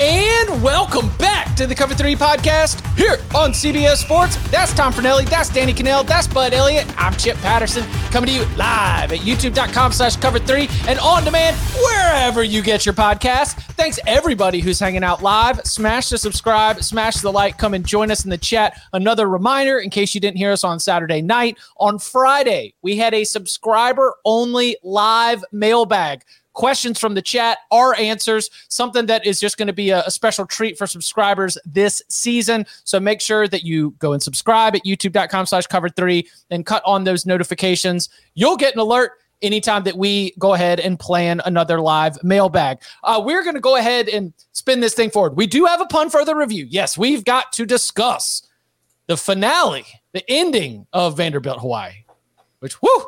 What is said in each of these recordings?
And welcome back to the Cover 3 Podcast here on CBS Sports. That's Tom Fernelli. That's Danny Cannell. That's Bud Elliott. I'm Chip Patterson, coming to you live at youtube.com/cover3 and on demand wherever you get your podcast. Thanks everybody who's hanging out live. Smash the subscribe, smash the like, come and join us in the chat. Another reminder, in case you didn't hear us on Saturday night, on Friday, we had a subscriber-only live mailbag. Questions from the chat, our answers, something that is just going to be a special treat for subscribers this season. So make sure that you go and subscribe at youtube.com/cover3 and cut on those notifications. You'll get an alert anytime that we go ahead and plan another live mailbag. We're going to go ahead and spin this thing forward. We do have a pun for the review. Yes, we've got to discuss the finale, the ending of Vanderbilt Hawaii, which, whoo,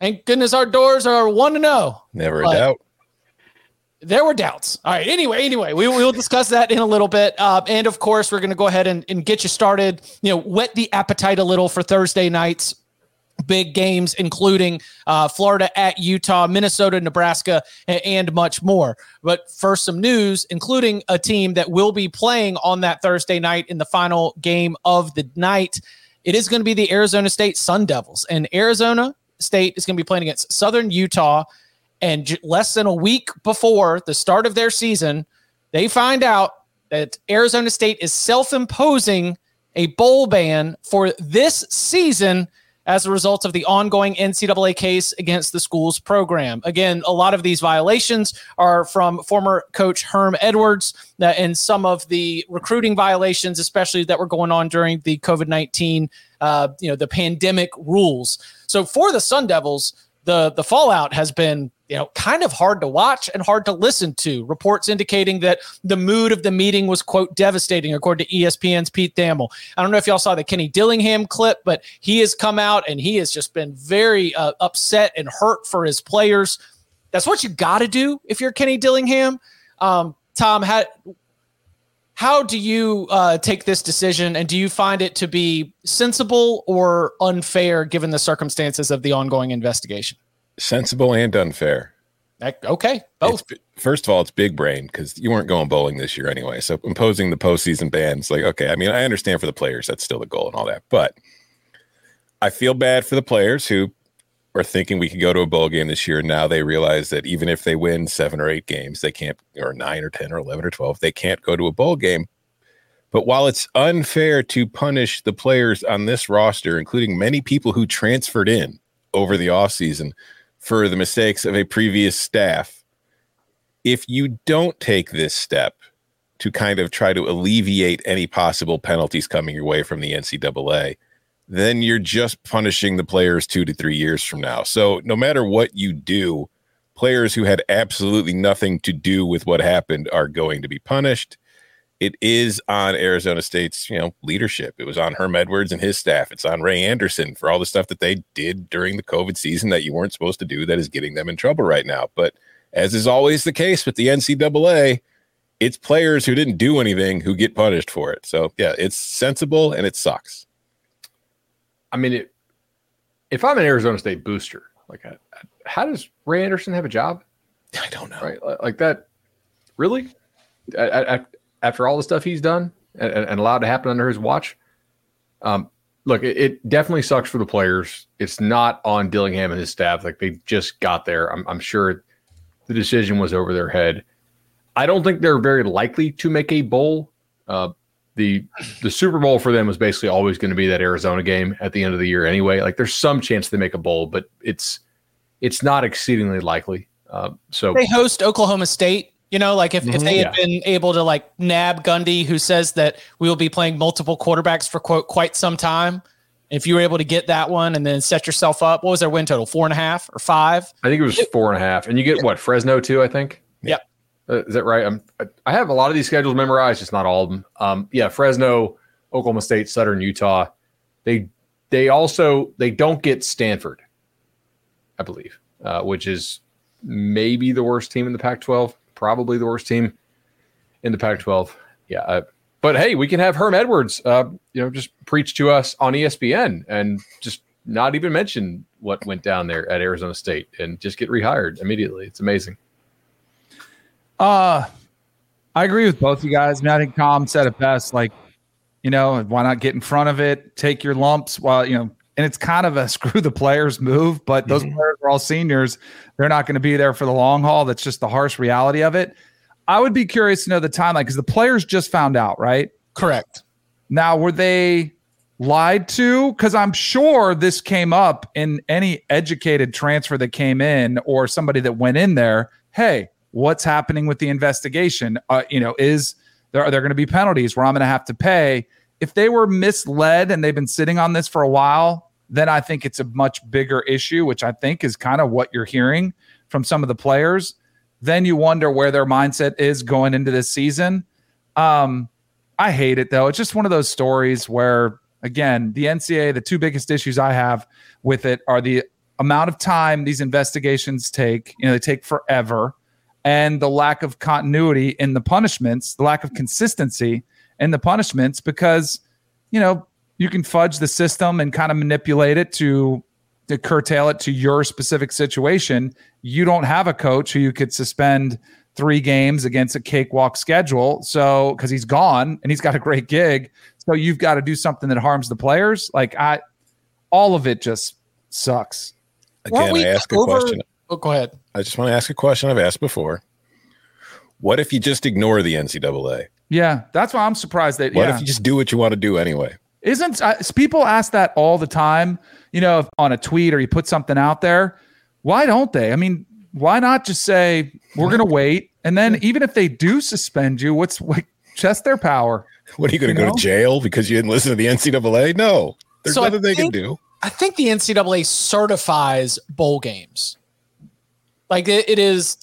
thank goodness our doors are 1-0. Never a doubt. There were doubts. All right. Anyway, we'll discuss that in a little bit. And of course, we're going to go ahead and get you started. You know, whet the appetite a little for Thursday night's big games, including Florida at Utah, Minnesota, Nebraska, and much more. But first, some news, including a team that will be playing on that Thursday night in the final game of the night. It is going to be the Arizona State Sun Devils, and Arizona State is going to be playing against Southern Utah, and less than a week before the start of their season, they find out that Arizona State is self-imposing a bowl ban for this season as a result of the ongoing NCAA case against the school's program. Again, a lot of these violations are from former coach Herm Edwards, and some of the recruiting violations, especially that were going on during the COVID-19, the pandemic rules. So for the Sun Devils, the fallout has been, kind of hard to watch and hard to listen to. Reports indicating that the mood of the meeting was, quote, devastating, according to ESPN's Pete Thamel. I don't know if y'all saw the Kenny Dillingham clip, but he has come out and he has just been very upset and hurt for his players. That's what you got to do if you're Kenny Dillingham. Tom, how do you take this decision, and do you find it to be sensible or unfair given the circumstances of the ongoing investigation? Sensible and unfair. Okay, both. First of all, it's big brain, because you weren't going bowling this year anyway. So imposing the postseason ban is like, okay, I mean, I understand for the players, that's still the goal and all that. But I feel bad for the players who are thinking we could go to a bowl game this year. Now they realize that even if they win 7 or 8 games, they can't, or 9 or 10 or 11 or 12, they can't go to a bowl game. But while it's unfair to punish the players on this roster, including many people who transferred in over the offseason for the mistakes of a previous staff, if you don't take this step to kind of try to alleviate any possible penalties coming your way from the NCAA, then you're just punishing the players 2 to 3 years from now. So no matter what you do, players who had absolutely nothing to do with what happened are going to be punished. It is on Arizona State's, leadership. It was on Herm Edwards and his staff. It's on Ray Anderson for all the stuff that they did during the COVID season that you weren't supposed to do that is getting them in trouble right now. But as is always the case with the NCAA, it's players who didn't do anything who get punished for it. So yeah, it's sensible and it sucks. I mean, if I'm an Arizona State booster, like how does Ray Anderson have a job? I don't know. Right? Like that. Really? After all the stuff he's done and allowed to happen under his watch. Look, it definitely sucks for the players. It's not on Dillingham and his staff. Like, they just got there. I'm sure the decision was over their head. I don't think they're very likely to make a bowl. The Super Bowl for them was basically always going to be that Arizona game at the end of the year anyway. Like, there's some chance they make a bowl, but it's not exceedingly likely. So they host Oklahoma State. You know, like if they had been able to like nab Gundy, who says that we will be playing multiple quarterbacks for quote quite some time. If you were able to get that one and then set yourself up, what was their win total? 4.5 or 5? I think it was 4.5. And you get what? Fresno too, I think. Yep. Is that right? I have a lot of these schedules memorized, just not all of them. Fresno, Oklahoma State, Southern Utah. They don't get Stanford, I believe, which is maybe the worst team in the Pac-12. Probably the worst team in the Pac-12. Yeah. But hey, we can have Herm Edwards, just preach to us on ESPN and just not even mention what went down there at Arizona State and just get rehired immediately. It's amazing. I agree with both you guys. Matt and Tom said it best, like, you know, why not get in front of it, take your lumps while, you know, and it's kind of a screw the players move, but those players are all seniors. They're not going to be there for the long haul. That's just the harsh reality of it. I would be curious to know the timeline because the players just found out, right? Correct. Now, were they lied to? Because I'm sure this came up in any educated transfer that came in or somebody that went in there. Hey, what's happening with the investigation? Are there going to be penalties where I'm going to have to pay? If they were misled and they've been sitting on this for a while, then I think it's a much bigger issue, which I think is kind of what you're hearing from some of the players. Then you wonder where their mindset is going into this season. I hate it, though. It's just one of those stories where, again, the NCAA, the two biggest issues I have with it are the amount of time these investigations take. You know, they take forever. And the lack of continuity in the punishments, the lack of consistency and the punishments, because, you know, you can fudge the system and kind of manipulate it to curtail it to your specific situation. You don't have a coach who you could suspend 3 games against a cakewalk schedule. So, cause he's gone and he's got a great gig. So you've got to do something that harms the players. Like all of it just sucks. Again, I ask a question. Oh, go ahead. I just want to ask a question I've asked before. What if you just ignore the NCAA? Yeah, that's why I'm surprised that. What if you just do what you want to do anyway? People ask that all the time, you know, if on a tweet or you put something out there. Why don't they? I mean, why not just say, we're going to wait? And then even if they do suspend you, just their power. What, are you going to go to jail because you didn't listen to the NCAA? No, there's nothing they can do. I think the NCAA certifies bowl games. Like it is,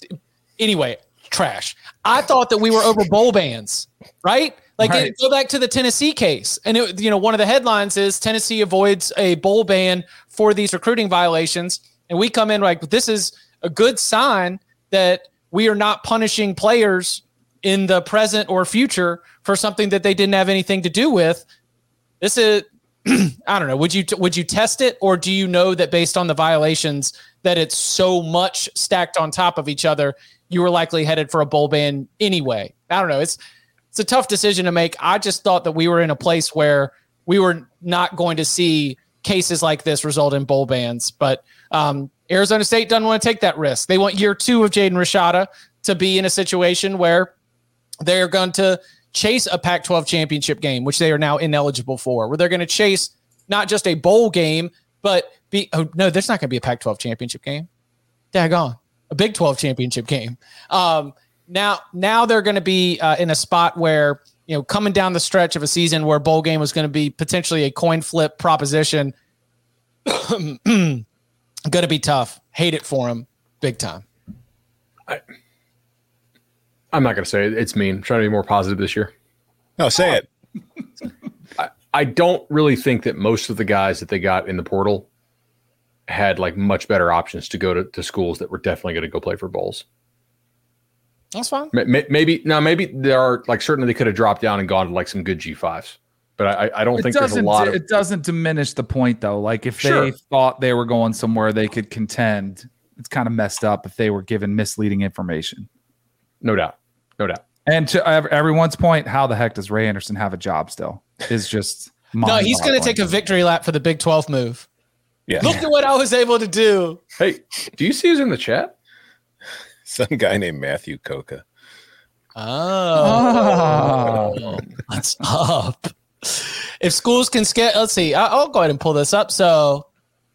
anyway, trash. I thought that we were over bowl bans, right? Like, right. Go back to the Tennessee case. And, one of the headlines is Tennessee avoids a bowl ban for these recruiting violations. And we come in like, this is a good sign that we are not punishing players in the present or future for something that they didn't have anything to do with. This is, I don't know. Would you test it? Or do you know that based on the violations that it's so much stacked on top of each other, you were likely headed for a bowl ban anyway? I don't know. It's a tough decision to make. I just thought that we were in a place where we were not going to see cases like this result in bowl bans. But Arizona State doesn't want to take that risk. They want year 2 of Jaden Rashada to be in a situation where they're going to chase a Pac-12 championship game, which they are now ineligible for, where they're going to chase not just a bowl game, but there's not going to be a Pac-12 championship game. Daggone. A Big 12 championship game. Now they're going to be in a spot where, you know, coming down the stretch of a season where a bowl game was going to be potentially a coin flip proposition, going to be tough. Hate it for them big time. I'm not going to say it. It's mean. I'm trying to be more positive this year. No, say it. I don't really think that most of the guys that they got in the portal had like much better options to go to schools that were definitely going to go play for bowls. That's fine. Maybe there are, like, certainly they could have dropped down and gone to like some good G5s, but I don't think there's a lot of. It doesn't diminish the point though. Like, if they thought they were going somewhere they could contend, it's kind of messed up if they were given misleading information. No doubt. And to everyone's point, how the heck does Ray Anderson have a job still? Is just no. He's going to take a victory lap for the Big 12 move. Yeah. Look at what I was able to do. Hey, do you see who's in the chat? Some guy named Matthew Coca. Oh. What's up? If schools can schedule, let's see. I'll go ahead and pull this up. So,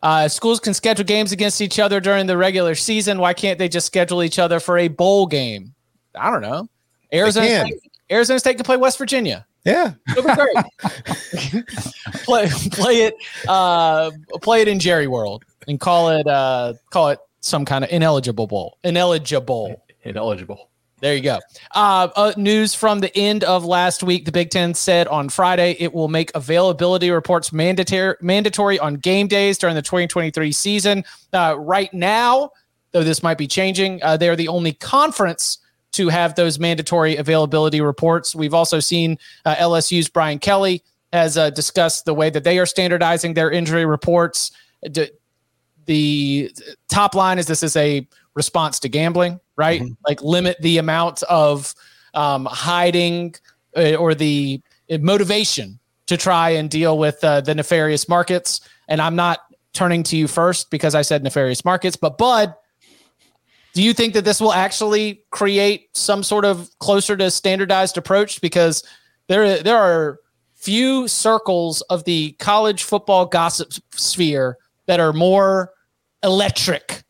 if schools can schedule games against each other during the regular season, why can't they just schedule each other for a bowl game? I don't know. Arizona State can play West Virginia. Yeah. play it in Jerry World and call it some kind of ineligible bowl. Ineligible. There you go. News from the end of last week. The Big Ten said on Friday it will make availability reports mandatory on game days during the 2023 season. Right now, though this might be changing, they are the only conference to have those mandatory availability reports. We've also seen LSU's Brian Kelly has discussed the way that they are standardizing their injury reports. The top line is this is a response to gambling, right? Mm-hmm. Like, limit the amount of hiding or the motivation to try and deal with the nefarious markets. And I'm not turning to you first because I said nefarious markets, but Bud, do you think that this will actually create some sort of closer to standardized approach? Because there are few circles of the college football gossip sphere that are more electric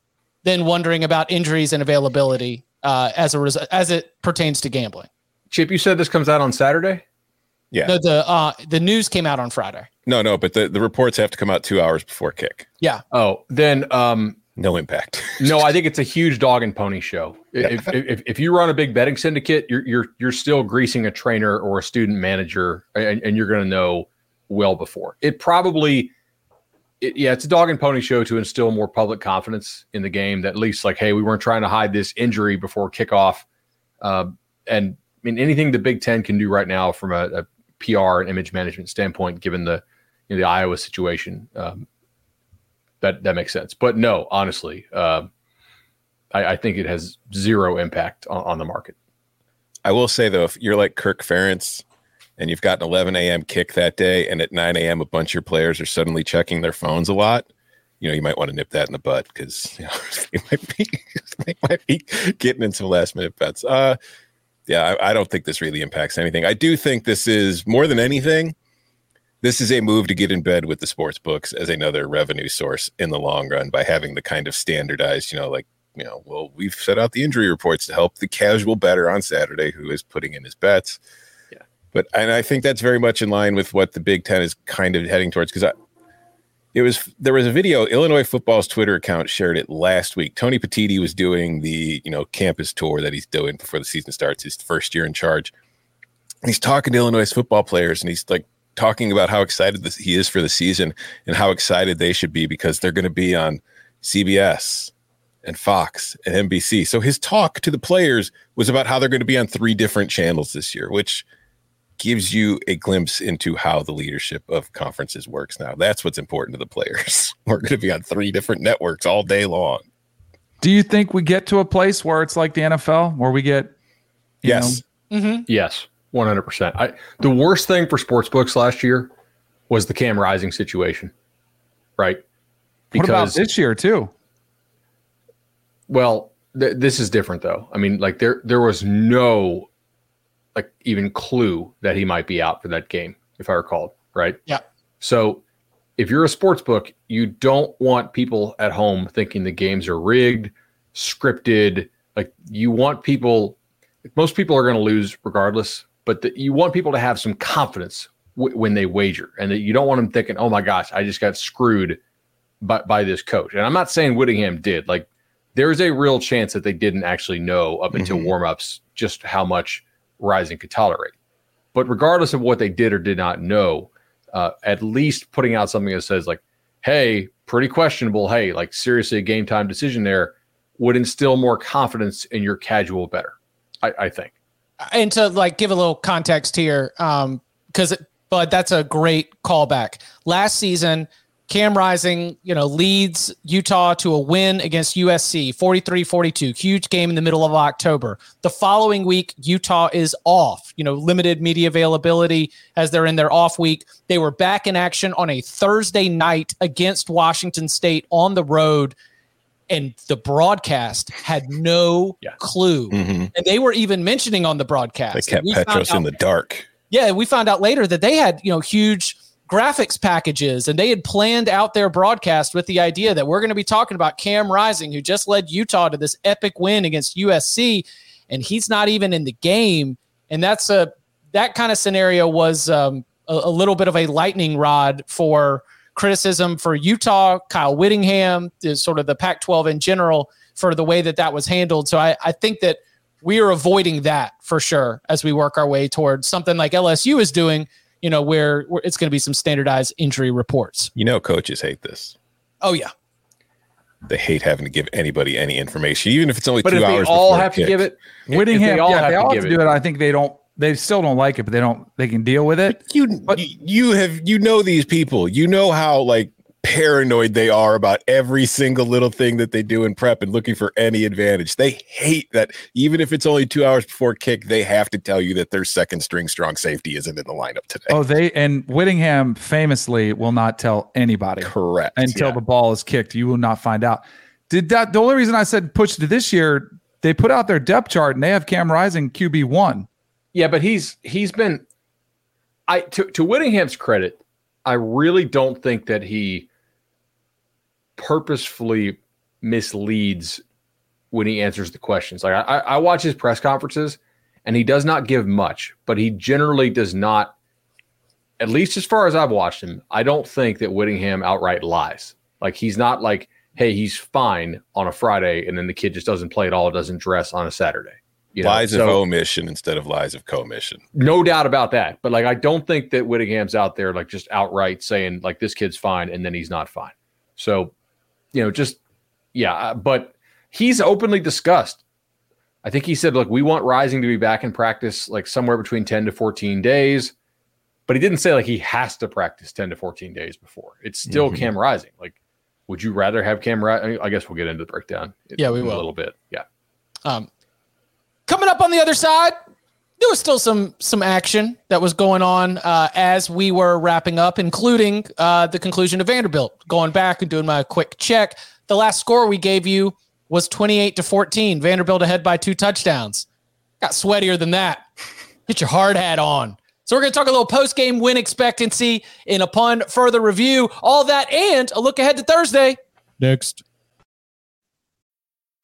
than wondering about injuries and availability as it pertains to gambling. Chip, you said this comes out on Saturday? Yeah. No, the news came out on Friday. No, but the reports have to come out 2 hours before kick. Yeah. Oh, then no impact. No, I think it's a huge dog and pony show. If you run a big betting syndicate, you're still greasing a trainer or a student manager, and you're going to know well before. It's a dog and pony show to instill more public confidence in the game. That at least, like, hey, we weren't trying to hide this injury before kickoff. And I mean, anything the Big Ten can do right now from a PR and image management standpoint, given the Iowa situation. That makes sense. But no, honestly, I think it has zero impact on the market. I will say, though, if you're like Kirk Ferentz and you've got an 11 a.m. kick that day and at 9 a.m. a bunch of your players are suddenly checking their phones a lot, you know, you might want to nip that in the bud because they might be getting into last-minute bets. I don't think this really impacts anything. I do think this is, more than anything, this is a move to get in bed with the sports books as another revenue source in the long run by having the kind of standardized, well, we've set out the injury reports to help the casual bettor on Saturday who is putting in his bets. Yeah. But, and I think that's very much in line with what the Big Ten is kind of heading towards. Cause there was a video, Illinois football's Twitter account shared it last week. Tony Petitti was doing the, campus tour that he's doing before the season starts, his first year in charge. And he's talking to Illinois football players and he's like, talking about how excited he is for the season and how excited they should be because they're going to be on CBS and Fox and NBC. So his talk to the players was about how they're going to be on 3 different channels this year, which gives you a glimpse into how the leadership of conferences works now. That's what's important to the players. We're going to be on 3 different networks all day long. Do you think we get to a place where it's like the NFL, where we get... Yes. Mm-hmm. Yes. 100%. The worst thing for sportsbooks last year was the Cam Rising situation, right? Because, what about this year too? Well, this is different though. I mean, like there was no, like, even clue that he might be out for that game, if I recall, right? Yeah. So if you're a sportsbook, you don't want people at home thinking the games are rigged, scripted. Like, you want people. Most people are going to lose regardless. But you want people to have some confidence when they wager, and that you don't want them thinking, oh my gosh, I just got screwed by this coach. And I'm not saying Whittingham did. Like, there's a real chance that they didn't actually know up until warmups just how much Rising could tolerate. But regardless of what they did or did not know, at least putting out something that says, like, hey, pretty questionable. Hey, like, seriously, a game time decision there would instill more confidence in your casual bettor. I think. And to like give a little context here, but that's a great callback. Last season, Cam Rising, leads Utah to a win against USC, 43-42, huge game in the middle of October. The following week, Utah is off, limited media availability as they're in their off week. They were back in action on a Thursday night against Washington State on the road, and the broadcast had no clue. Mm-hmm. And they were even mentioning on the broadcast. They kept Petros in the dark. Yeah, we found out later that they had, huge graphics packages, and they had planned out their broadcast with the idea that we're going to be talking about Cam Rising, who just led Utah to this epic win against USC, and he's not even in the game. And that's that kind of scenario was a little bit of a lightning rod for criticism for Utah, Kyle Whittingham, is sort of the Pac-12 in general for the way that was handled. So I think that we are avoiding that for sure as we work our way towards something like LSU is doing, where it's going to be some standardized injury reports. Coaches hate this. Oh, yeah. They hate having to give anybody any information, even if it's only 2 hours. But if they all have to give it, Whittingham, they all have to do it. I think they still don't like it, but they can deal with it. You know these people. You know how paranoid they are about every single little thing that they do in prep and looking for any advantage. They hate that even if it's only 2 hours before kick, they have to tell you that their second string strong safety isn't in the lineup today. And Whittingham famously will not tell anybody. Correct. Until the ball is kicked. You will not find out. The only reason I said push to this year, they put out their depth chart and they have Cam Rising QB1. Yeah, but he's been, to Whittingham's credit, I really don't think that he purposefully misleads when he answers the questions. Like I watch his press conferences, and he does not give much, but he generally does not. At least as far as I've watched him, I don't think that Whittingham outright lies. Like he's not like, "Hey, he's fine" on a Friday, and then the kid just doesn't play at all, doesn't dress on a Saturday. Lies of omission instead of lies of commission. No doubt about that. But I don't think that Whittingham's out there just outright saying this kid's fine and then he's not fine. So, but he's openly discussed. I think he said, we want Rising to be back in practice somewhere between 10 to 14 days. But he didn't say he has to practice 10 to 14 days before. It's still Cam Rising. Would you rather have Cam Rising? I guess we'll get into the breakdown. Yeah, we will. A little bit. Yeah. Coming up on the other side, there was still some action that was going on as we were wrapping up, including the conclusion of Vanderbilt. Going back and doing my quick check, the last score we gave you was 28-14. Vanderbilt ahead by 2 touchdowns. Got sweatier than that. Get your hard hat on. So we're going to talk a little post-game win expectancy and upon further review, all that and a look ahead to Thursday. Next.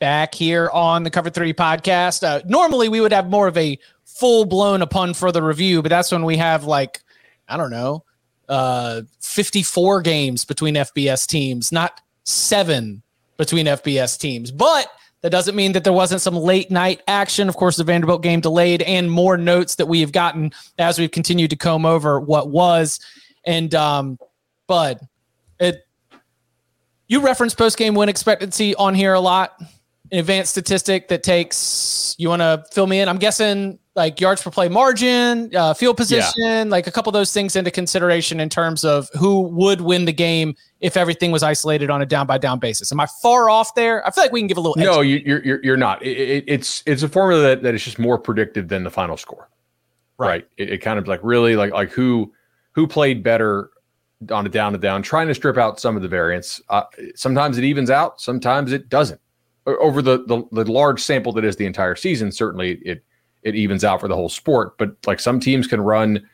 Back here on the Cover 3 podcast. Normally, we would have more of a full-blown upon further review, but that's when we have 54 games between FBS teams, not 7 between FBS teams. But that doesn't mean that there wasn't some late-night action. Of course, the Vanderbilt game delayed and more notes that we have gotten as we've continued to comb over what was. And, Bud, you reference post-game win expectancy on here a lot. an advanced statistic that takes, you want to fill me in? I'm guessing like yards per play margin, field position, like a couple of those things into consideration in terms of who would win the game if everything was isolated on a down by down basis. Am I far off there? I feel like we can give a little extra. No, you're not. It's a formula that is just more predictive than the final score. Right. It kind of like really like who played better on a down to down, trying to strip out some of the variance. Sometimes it evens out. Sometimes it doesn't. Over the large sample that is the entire season, certainly it evens out for the whole sport. But like some teams can run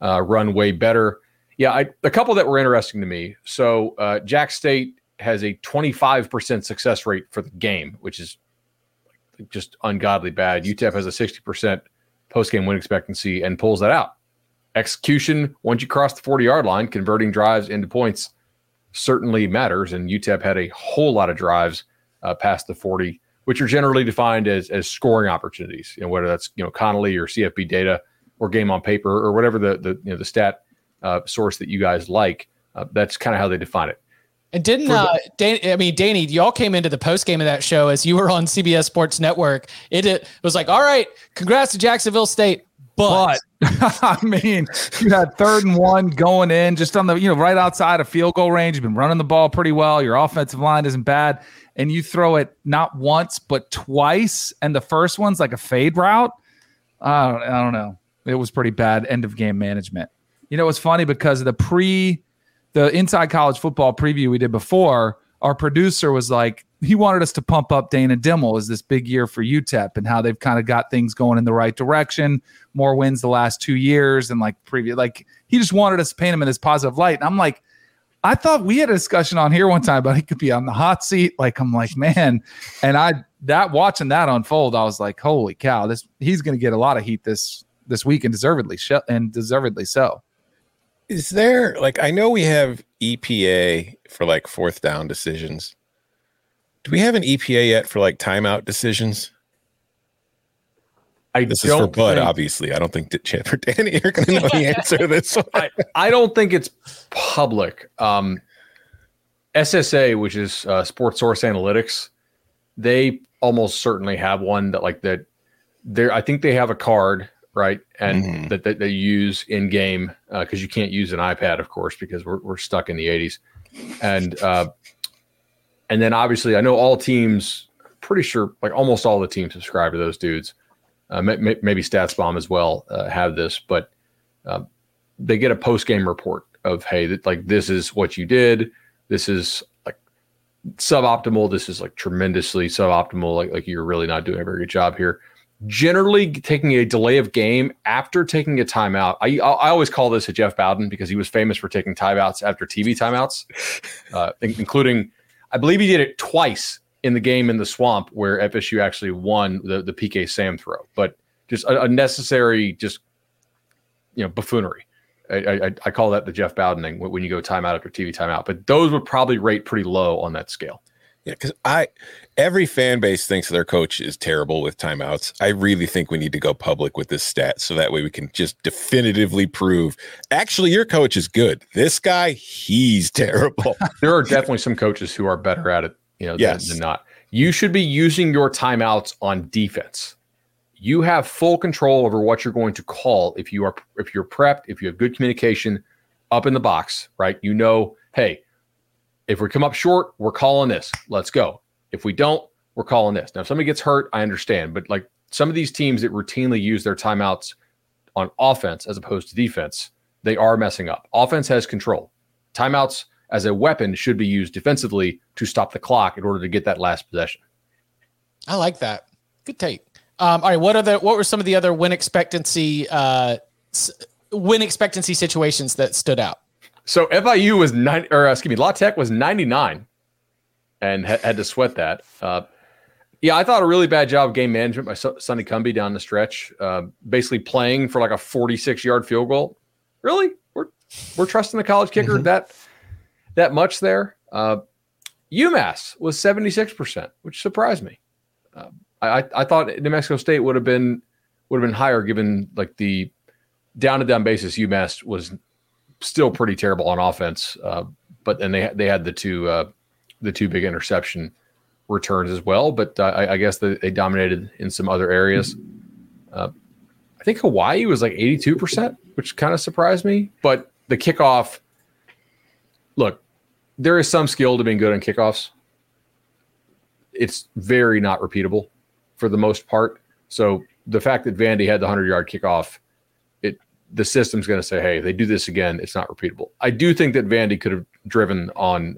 way better. Yeah, a couple that were interesting to me. So Jack State has a 25% success rate for the game, which is just ungodly bad. UTEP has a 60% post-game win expectancy and pulls that out. Execution, once you cross the 40-yard line, converting drives into points certainly matters. And UTEP had a whole lot of drives past the 40, which are generally defined as scoring opportunities, whether that's Connolly or CFP data or game on paper or whatever the stat source that you guys like. That's kind of how they define it. And didn't Danny, y'all came into the post game of that show as you were on CBS Sports Network. It was like, all right, congrats to Jacksonville State, but I mean, you had 3rd and 1 going in, just on the right outside of field goal range. You've been running the ball pretty well. Your offensive line isn't bad. And you throw it not once, but twice. And the first one's like a fade route. I don't know. It was pretty bad end of game management. It's funny because the Inside College Football preview we did before, our producer was like, he wanted us to pump up Dana Dimmel as this big year for UTEP and how they've kind of got things going in the right direction, more wins the last 2 years. And he just wanted us to paint him in this positive light. And I'm like, I thought we had a discussion on here one time about he could be on the hot seat. I'm like, man. And watching that unfold, I was like, holy cow, he's going to get a lot of heat this week and deservedly so. Is there, I know we have EPA for 4th down decisions. Do we have an EPA yet for timeout decisions? Obviously, I don't think that Chip or Danny are going to know the answer to this one. I don't think it's public. SSA, which is Sports Source Analytics, they almost certainly have one that. I think they have a card, right, and that they use in game because you can't use an iPad, of course, because we're stuck in the 80s, and then obviously I know all teams, pretty sure almost all the teams subscribe to those dudes. Maybe StatsBomb as well have this, but they get a post-game report of, hey, this is what you did. This is suboptimal. This is tremendously suboptimal. You're really not doing a very good job here. Generally taking a delay of game after taking a timeout. I always call this a Jeff Bowden because he was famous for taking timeouts after TV timeouts, including, I believe he did it twice in the game in the swamp where FSU actually won the PK Sam throw, but just a necessary, buffoonery. I call that the Jeff Bowdening when you go timeout after TV timeout, but those would probably rate pretty low on that scale. Yeah. Cause every fan base thinks their coach is terrible with timeouts. I really think we need to go public with this stat. So that way we can just definitively prove actually your coach is good. This guy, he's terrible. There are definitely some coaches who are better at it. Yes. Than not. You should be using your timeouts on defense. You have full control over what you're going to call if you're prepped, if you have good communication up in the box, right? Hey, if we come up short, we're calling this. Let's go. If we don't, we're calling this. Now, if somebody gets hurt, I understand, but some of these teams that routinely use their timeouts on offense as opposed to defense, they are messing up. Offense has control. Timeouts as a weapon should be used defensively to stop the clock in order to get that last possession. I like that. Good take. All right. What were some of the other win expectancy situations that stood out? So FIU was La Tech was 99 and had to sweat that. I thought a really bad job of game management by Sonny Cumbie down the stretch, basically playing for a 46-yard field goal. Really? We're trusting the college kicker that much there. UMass was 76%, which surprised me. I thought New Mexico State would have been higher given the down-to-down basis. UMass was still pretty terrible on offense, but then they had the two big interception returns as well, but I guess they dominated in some other areas. I think Hawaii was like 82%, which kind of surprised me. But the kickoff, look, there is some skill to being good on kickoffs. It's very not repeatable for the most part. So the fact that Vandy had the 100-yard kickoff, the system's going to say, hey, if they do this again, it's not repeatable. I do think that Vandy could have driven on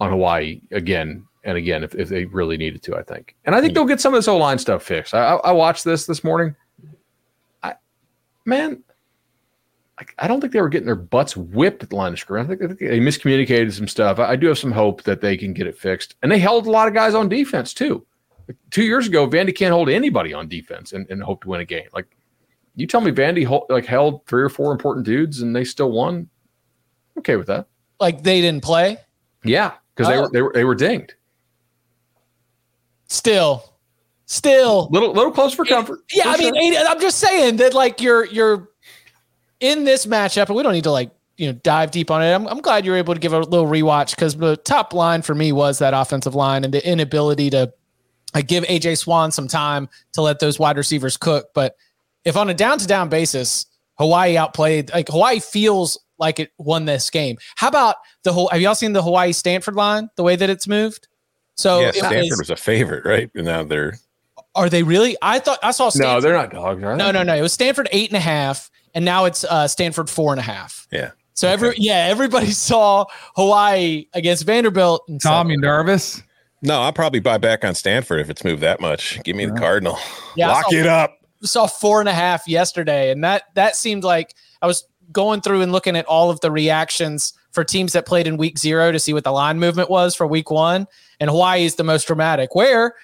Hawaii again and again if they really needed to, I think. And I think they'll get some of this O-line stuff fixed. I watched this morning. I don't think they were getting their butts whipped at the line of scrimmage. I think they miscommunicated some stuff. I do have some hope that they can get it fixed. And they held a lot of guys on defense, too. Like, 2 years ago, Vandy can't hold anybody on defense and hope to win a game. Like, you tell me Vandy held 3 or 4 important dudes and they still won. I'm okay with that. Like, they didn't play? Yeah, because they were dinged. Still little close for comfort. Yeah, for sure. I mean, I'm just saying that like you're in this matchup, and we don't need to dive deep on it. I'm glad you were able to give a little rewatch because the top line for me was that offensive line and the inability to give AJ Swan some time to let those wide receivers cook. But if on a down-to-down basis, Hawaii outplayed, like Hawaii feels like it won this game. How about have y'all seen the Hawaii-Stanford line, the way that it's moved? So yeah, Stanford was a favorite, right? And now they're... Are they really? I thought I saw Stanford. No, they're not dogs, are they? No. It was Stanford 8.5, and now it's Stanford 4.5. Yeah. So everybody saw Hawaii against Vanderbilt. And Tom, you nervous? No, I'll probably buy back on Stanford if it's moved that much. Give me the Cardinal. Yeah, lock it up. I saw 4.5 yesterday, and that seemed like I was going through and looking at all of the reactions for teams that played in week 0 to see what the line movement was for week 1. And Hawaii is the most dramatic, where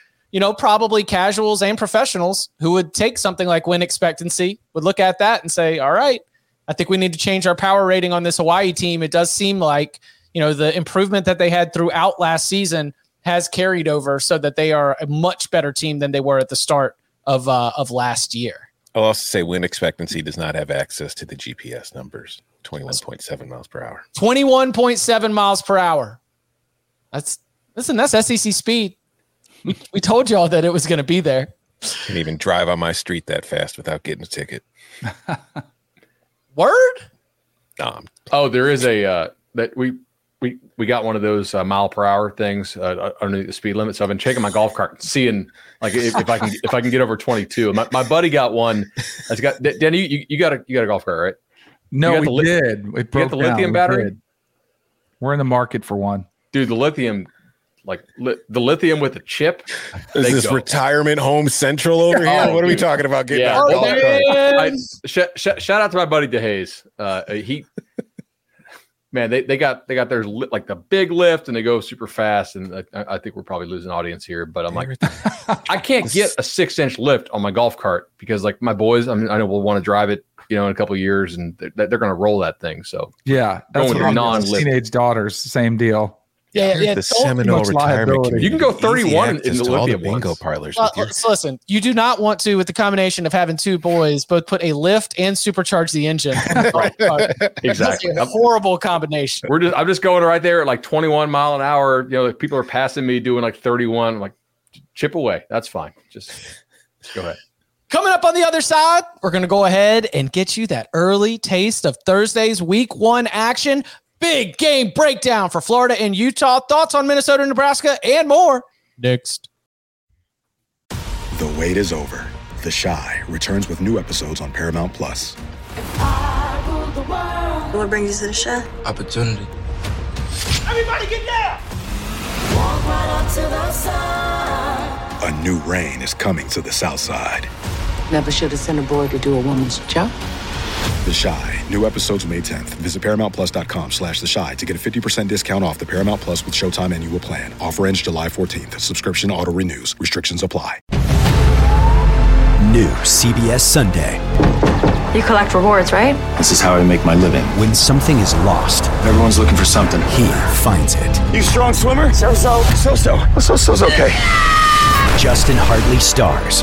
probably casuals and professionals who would take something like win expectancy would look at that and say, all right, I think we need to change our power rating on this Hawaii team. It does seem like, the improvement that they had throughout last season has carried over so that they are a much better team than they were at the start of last year. I'll also say win expectancy does not have access to the GPS numbers. 21.7 miles per hour. 21.7 miles per hour. That's SEC speed. We told y'all that it was going to be there. Can't even drive on my street that fast without getting a ticket. Word? There is a that we got one of those mile per hour things underneath the speed limit. So I've been checking my golf cart, seeing like if I can get over 22. My buddy got one. That's got Danny. You got a golf cart, right? No, we did. It broke down. You got the lithium battery. We're in the market for one, dude. The lithium. Like the lithium with a chip. Is this retirement home central over here? What are we talking about? Getting shout out to my buddy DeHaze. They got their like the big lift and they go super fast. And I think we're probably losing audience here, but I'm like, I can't get a 6-inch lift on my golf cart because like my boys, I know will want to drive it, in a couple of years and they're going to roll that thing. So yeah, that's what your teenage daughters, same deal. Yeah. The Seminole retirement community. You can go 31 in the lithium bingo parlors. Listen, you do not want to, with the combination of having two boys, both put a lift and supercharge the engine. Exactly, a horrible combination. I'm just going right there at like 21 mile an hour. Like people are passing me doing like 31. I'm like, chip away. That's fine. Just go ahead. Coming up on the other side, we're going to go ahead and get you that early taste of Thursday's week 1 action. Big game breakdown for Florida and Utah. Thoughts on Minnesota, Nebraska, and more next. The wait is over. The Chi returns with new episodes on Paramount+. What brings you to the Chi? Opportunity. Everybody get down! Walk right up to the side. A new rain is coming to the South Side. Never should have sent a boy to do a woman's job. The Chi. New episodes May 10th. Visit ParamountPlus.com/The Chi to get a 50% discount off the Paramount Plus with Showtime annual plan. Offer ends July 14th. Subscription auto renews. Restrictions apply. New CBS Sunday. You collect rewards, right? This is how I make my living. When something is lost, everyone's looking for something. He finds it. You strong swimmer? So-so. So-so. So-so's okay. Justin Hartley stars.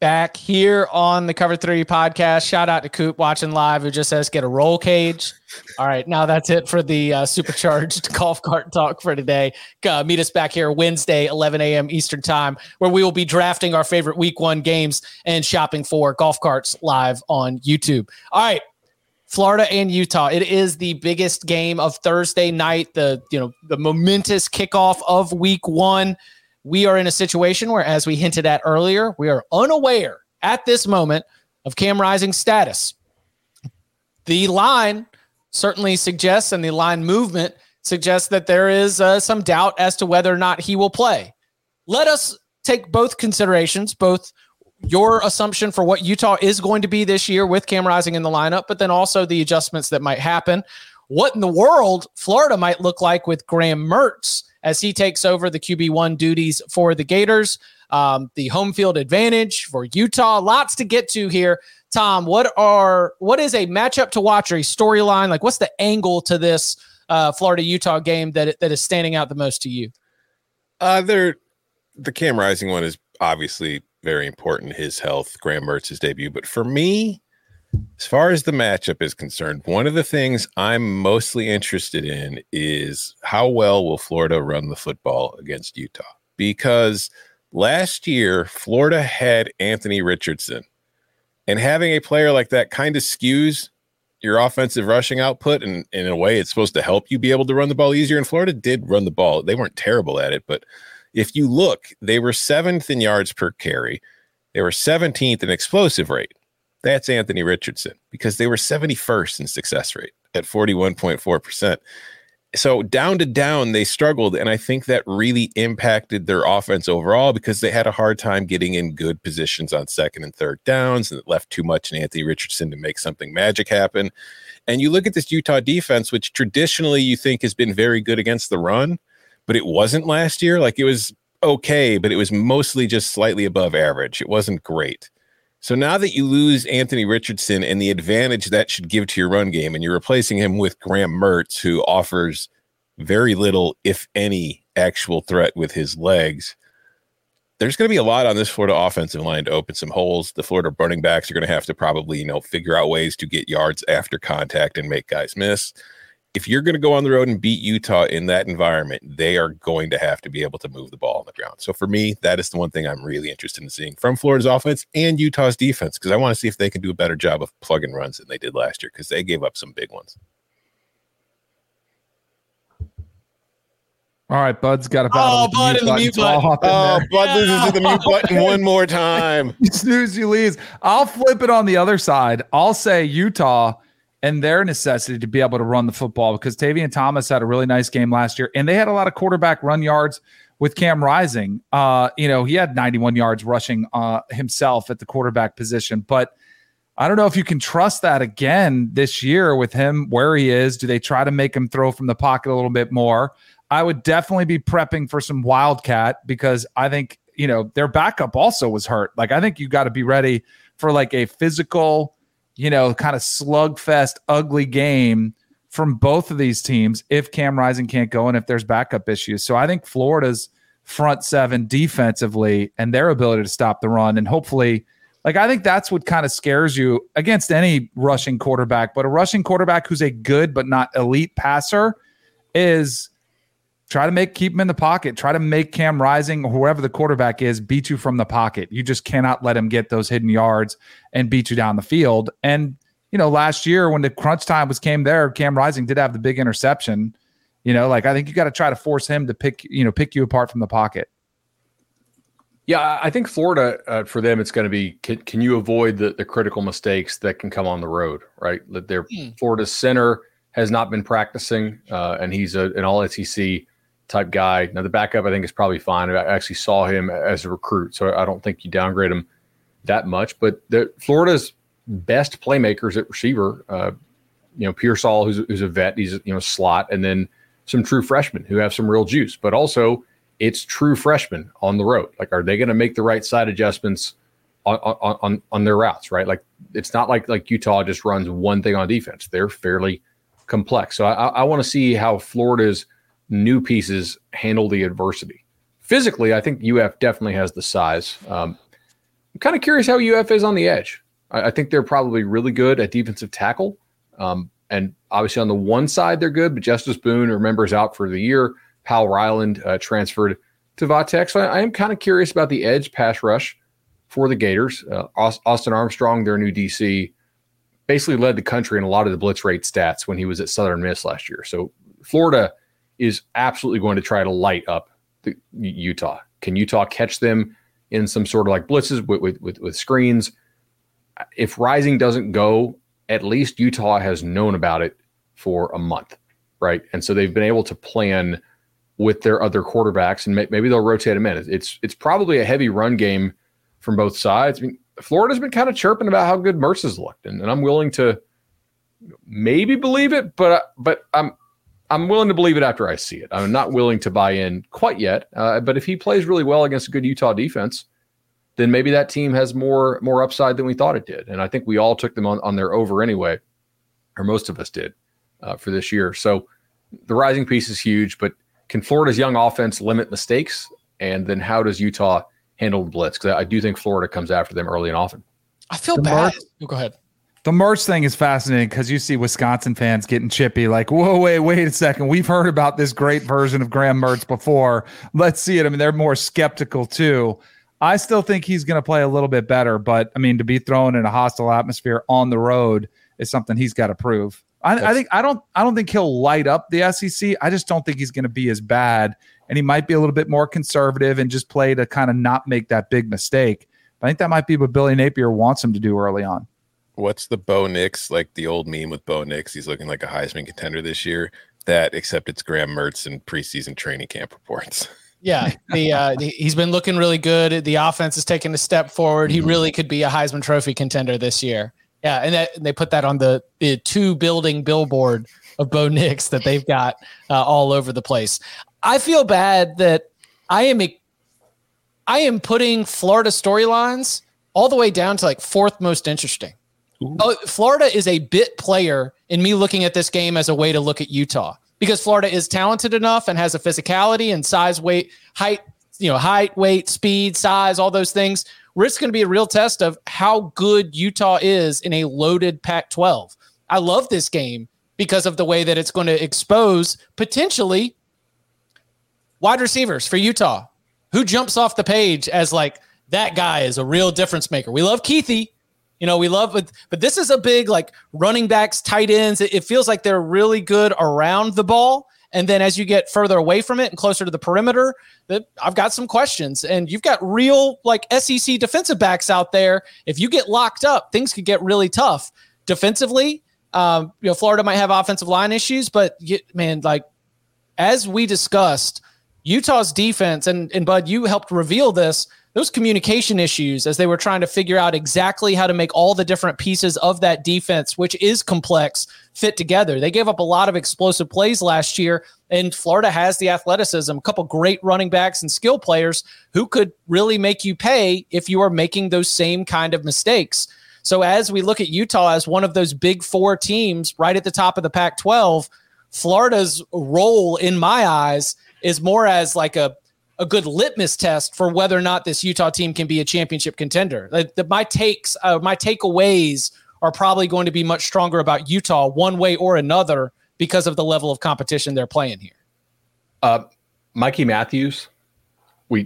Back here on the Cover 3 podcast. Shout out to Coop watching live, who just says, get a roll cage. All right, now that's it for the supercharged golf cart talk for today. Meet us back here Wednesday, 11 a.m. Eastern time, where we will be drafting our favorite week one games and shopping for golf carts live on YouTube. All right, Florida and Utah. It is the biggest game of Thursday night, the momentous kickoff of week one. We are in a situation where, as we hinted at earlier, we are unaware at this moment of Cam Rising's status. The line certainly suggests, and the line movement suggests, that there is some doubt as to whether or not he will play. Let us take both considerations, both your assumption for what Utah is going to be this year with Cam Rising in the lineup, but then also the adjustments that might happen. What in the world Florida might look like with Graham Mertz as he takes over the QB1 duties for the Gators, the home field advantage for Utah. Lots to get to here. Tom, what is a matchup to watch, or a storyline? Like, what's the angle to this Florida-Utah game that is standing out the most to you? The Cam Rising one is obviously very important, his health, Graham Mertz's debut. But for me, as far as the matchup is concerned, one of the things I'm mostly interested in is how well will Florida run the football against Utah? Because last year, Florida had Anthony Richardson. And having a player like that kind of skews your offensive rushing output. And in a way, it's supposed to help you be able to run the ball easier. And Florida did run the ball. They weren't terrible at it. But if you look, they were 7th in yards per carry. They were 17th in explosive rate. That's Anthony Richardson, because they were 71st in success rate at 41.4%. So down to down, they struggled. And I think that really impacted their offense overall, because they had a hard time getting in good positions on second and third downs, and it left too much in Anthony Richardson to make something magic happen. And you look at this Utah defense, which traditionally you think has been very good against the run, but it wasn't last year. Like, it was okay, but it was mostly just slightly above average. It wasn't great. So now that you lose Anthony Richardson and the advantage that should give to your run game, and you're replacing him with Graham Mertz, who offers very little, if any, actual threat with his legs, there's going to be a lot on this Florida offensive line to open some holes. The Florida running backs are going to have to probably, figure out ways to get yards after contact and make guys miss. If you're going to go on the road and beat Utah in that environment, they are going to have to be able to move the ball on the ground. So for me, that is the one thing I'm really interested in seeing from Florida's offense and Utah's defense, because I want to see if they can do a better job of plug and runs than they did last year, because they gave up some big ones. All right, Bud's got a battle. Bud loses to the mute button one more time. You snooze, you lose. I'll flip it on the other side. I'll say Utah and their necessity to be able to run the football, because Tavian Thomas had a really nice game last year, and they had a lot of quarterback run yards with Cam Rising. He had 91 yards rushing himself at the quarterback position, but I don't know if you can trust that again this year with him where he is. Do they try to make him throw from the pocket a little bit more? I would definitely be prepping for some wildcat, because I think, their backup also was hurt. Like, I think you got to be ready for like a physical, kind of slugfest, ugly game from both of these teams if Cam Rising can't go and if there's backup issues. So I think Florida's front seven defensively and their ability to stop the run, and hopefully, like, I think that's what kind of scares you against any rushing quarterback. But a rushing quarterback who's a good but not elite passer is try to keep him in the pocket. Try to make Cam Rising, or whoever the quarterback is, beat you from the pocket. You just cannot let him get those hidden yards and beat you down the field. And, last year when the crunch time came there, Cam Rising did have the big interception. I think you got to try to force him to pick you apart from the pocket. Yeah, I think Florida, for them, it's going to be, can you avoid the critical mistakes that can come on the road, right? Florida's center has not been practicing, and he's an all-SEC type guy. Now, the backup, I think, is probably fine. I actually saw him as a recruit, so I don't think you downgrade him that much. But Florida's best playmakers at receiver, Pearsall, who's a vet, he's slot, and then some true freshmen who have some real juice. But also, it's true freshmen on the road. Like, are they going to make the right side adjustments on their routes? Right? Like, it's not like Utah just runs one thing on defense. They're fairly complex. So I want to see how Florida's new pieces handle the adversity. Physically, I think UF definitely has the size. I'm kind of curious how UF is on the edge. I think they're probably really good at defensive tackle. And obviously on the one side, they're good, but Justice Boone, remembers, out for the year. Powell Ryland transferred to Vatek. So I am kind of curious about the edge pass rush for the Gators. Austin Armstrong, their new DC, basically led the country in a lot of the blitz rate stats when he was at Southern Miss last year. So Florida is absolutely going to try to light up Utah. Can Utah catch them in some sort of like blitzes with screens? If Rising doesn't go, at least Utah has known about it for a month, right? And so they've been able to plan with their other quarterbacks, and maybe they'll rotate them in. It's probably a heavy run game from both sides. I mean, Florida's been kind of chirping about how good Mertz has looked, and I'm willing to maybe believe it, but I'm willing to believe it after I see it. I'm not willing to buy in quite yet, but if he plays really well against a good Utah defense, then maybe that team has more upside than we thought it did. And I think we all took them on their over anyway, or most of us did, for this year. So the Rising piece is huge, but can Florida's young offense limit mistakes? And then how does Utah handle the blitz? Because I do think Florida comes after them early and often. I feel bad. Go ahead. The Mertz thing is fascinating because you see Wisconsin fans getting chippy, like, whoa, wait a second. We've heard about this great version of Graham Mertz before. Let's see it. I mean, they're more skeptical too. I still think he's going to play a little bit better, but I mean, to be thrown in a hostile atmosphere on the road is something he's got to prove. I don't think he'll light up the SEC. I just don't think he's going to be as bad, and he might be a little bit more conservative and just play to kind of not make that big mistake. But I think that might be what Billy Napier wants him to do early on. What's the Bo Nix, like the old meme with Bo Nix? He's looking like a Heisman contender this year. That, except it's Graham Mertz in preseason training camp reports. Yeah, he's been looking really good. The offense is taking a step forward. He really could be a Heisman Trophy contender this year. Yeah, and they put that on the two-building billboard of Bo Nix that they've got all over the place. I feel bad that I am putting Florida storylines all the way down to like fourth most interesting. Oh, Florida is a bit player in me looking at this game as a way to look at Utah. Because Florida is talented enough and has a physicality and size, weight, height, height, weight, speed, size, all those things. It's going to be a real test of how good Utah is in a loaded Pac-12. I love this game because of the way that it's going to expose potentially wide receivers for Utah. Who jumps off the page as like, that guy is a real difference maker. We love Keithy. We love, but this is a big, like, running backs, tight ends. It feels like they're really good around the ball. And then as you get further away from it and closer to the perimeter, I've got some questions. And you've got real, like, SEC defensive backs out there. If you get locked up, things could get really tough. Defensively, Florida might have offensive line issues. But, man, like, as we discussed, Utah's defense, and Bud, you helped reveal this, those communication issues as they were trying to figure out exactly how to make all the different pieces of that defense, which is complex, fit together. They gave up a lot of explosive plays last year, and Florida has the athleticism, a couple great running backs and skill players who could really make you pay if you are making those same kind of mistakes. So as we look at Utah as one of those big four teams right at the top of the Pac-12, Florida's role in my eyes is more as like a good litmus test for whether or not this Utah team can be a championship contender. Like my takeaways are probably going to be much stronger about Utah one way or another because of the level of competition they're playing here. Mikey Matthews,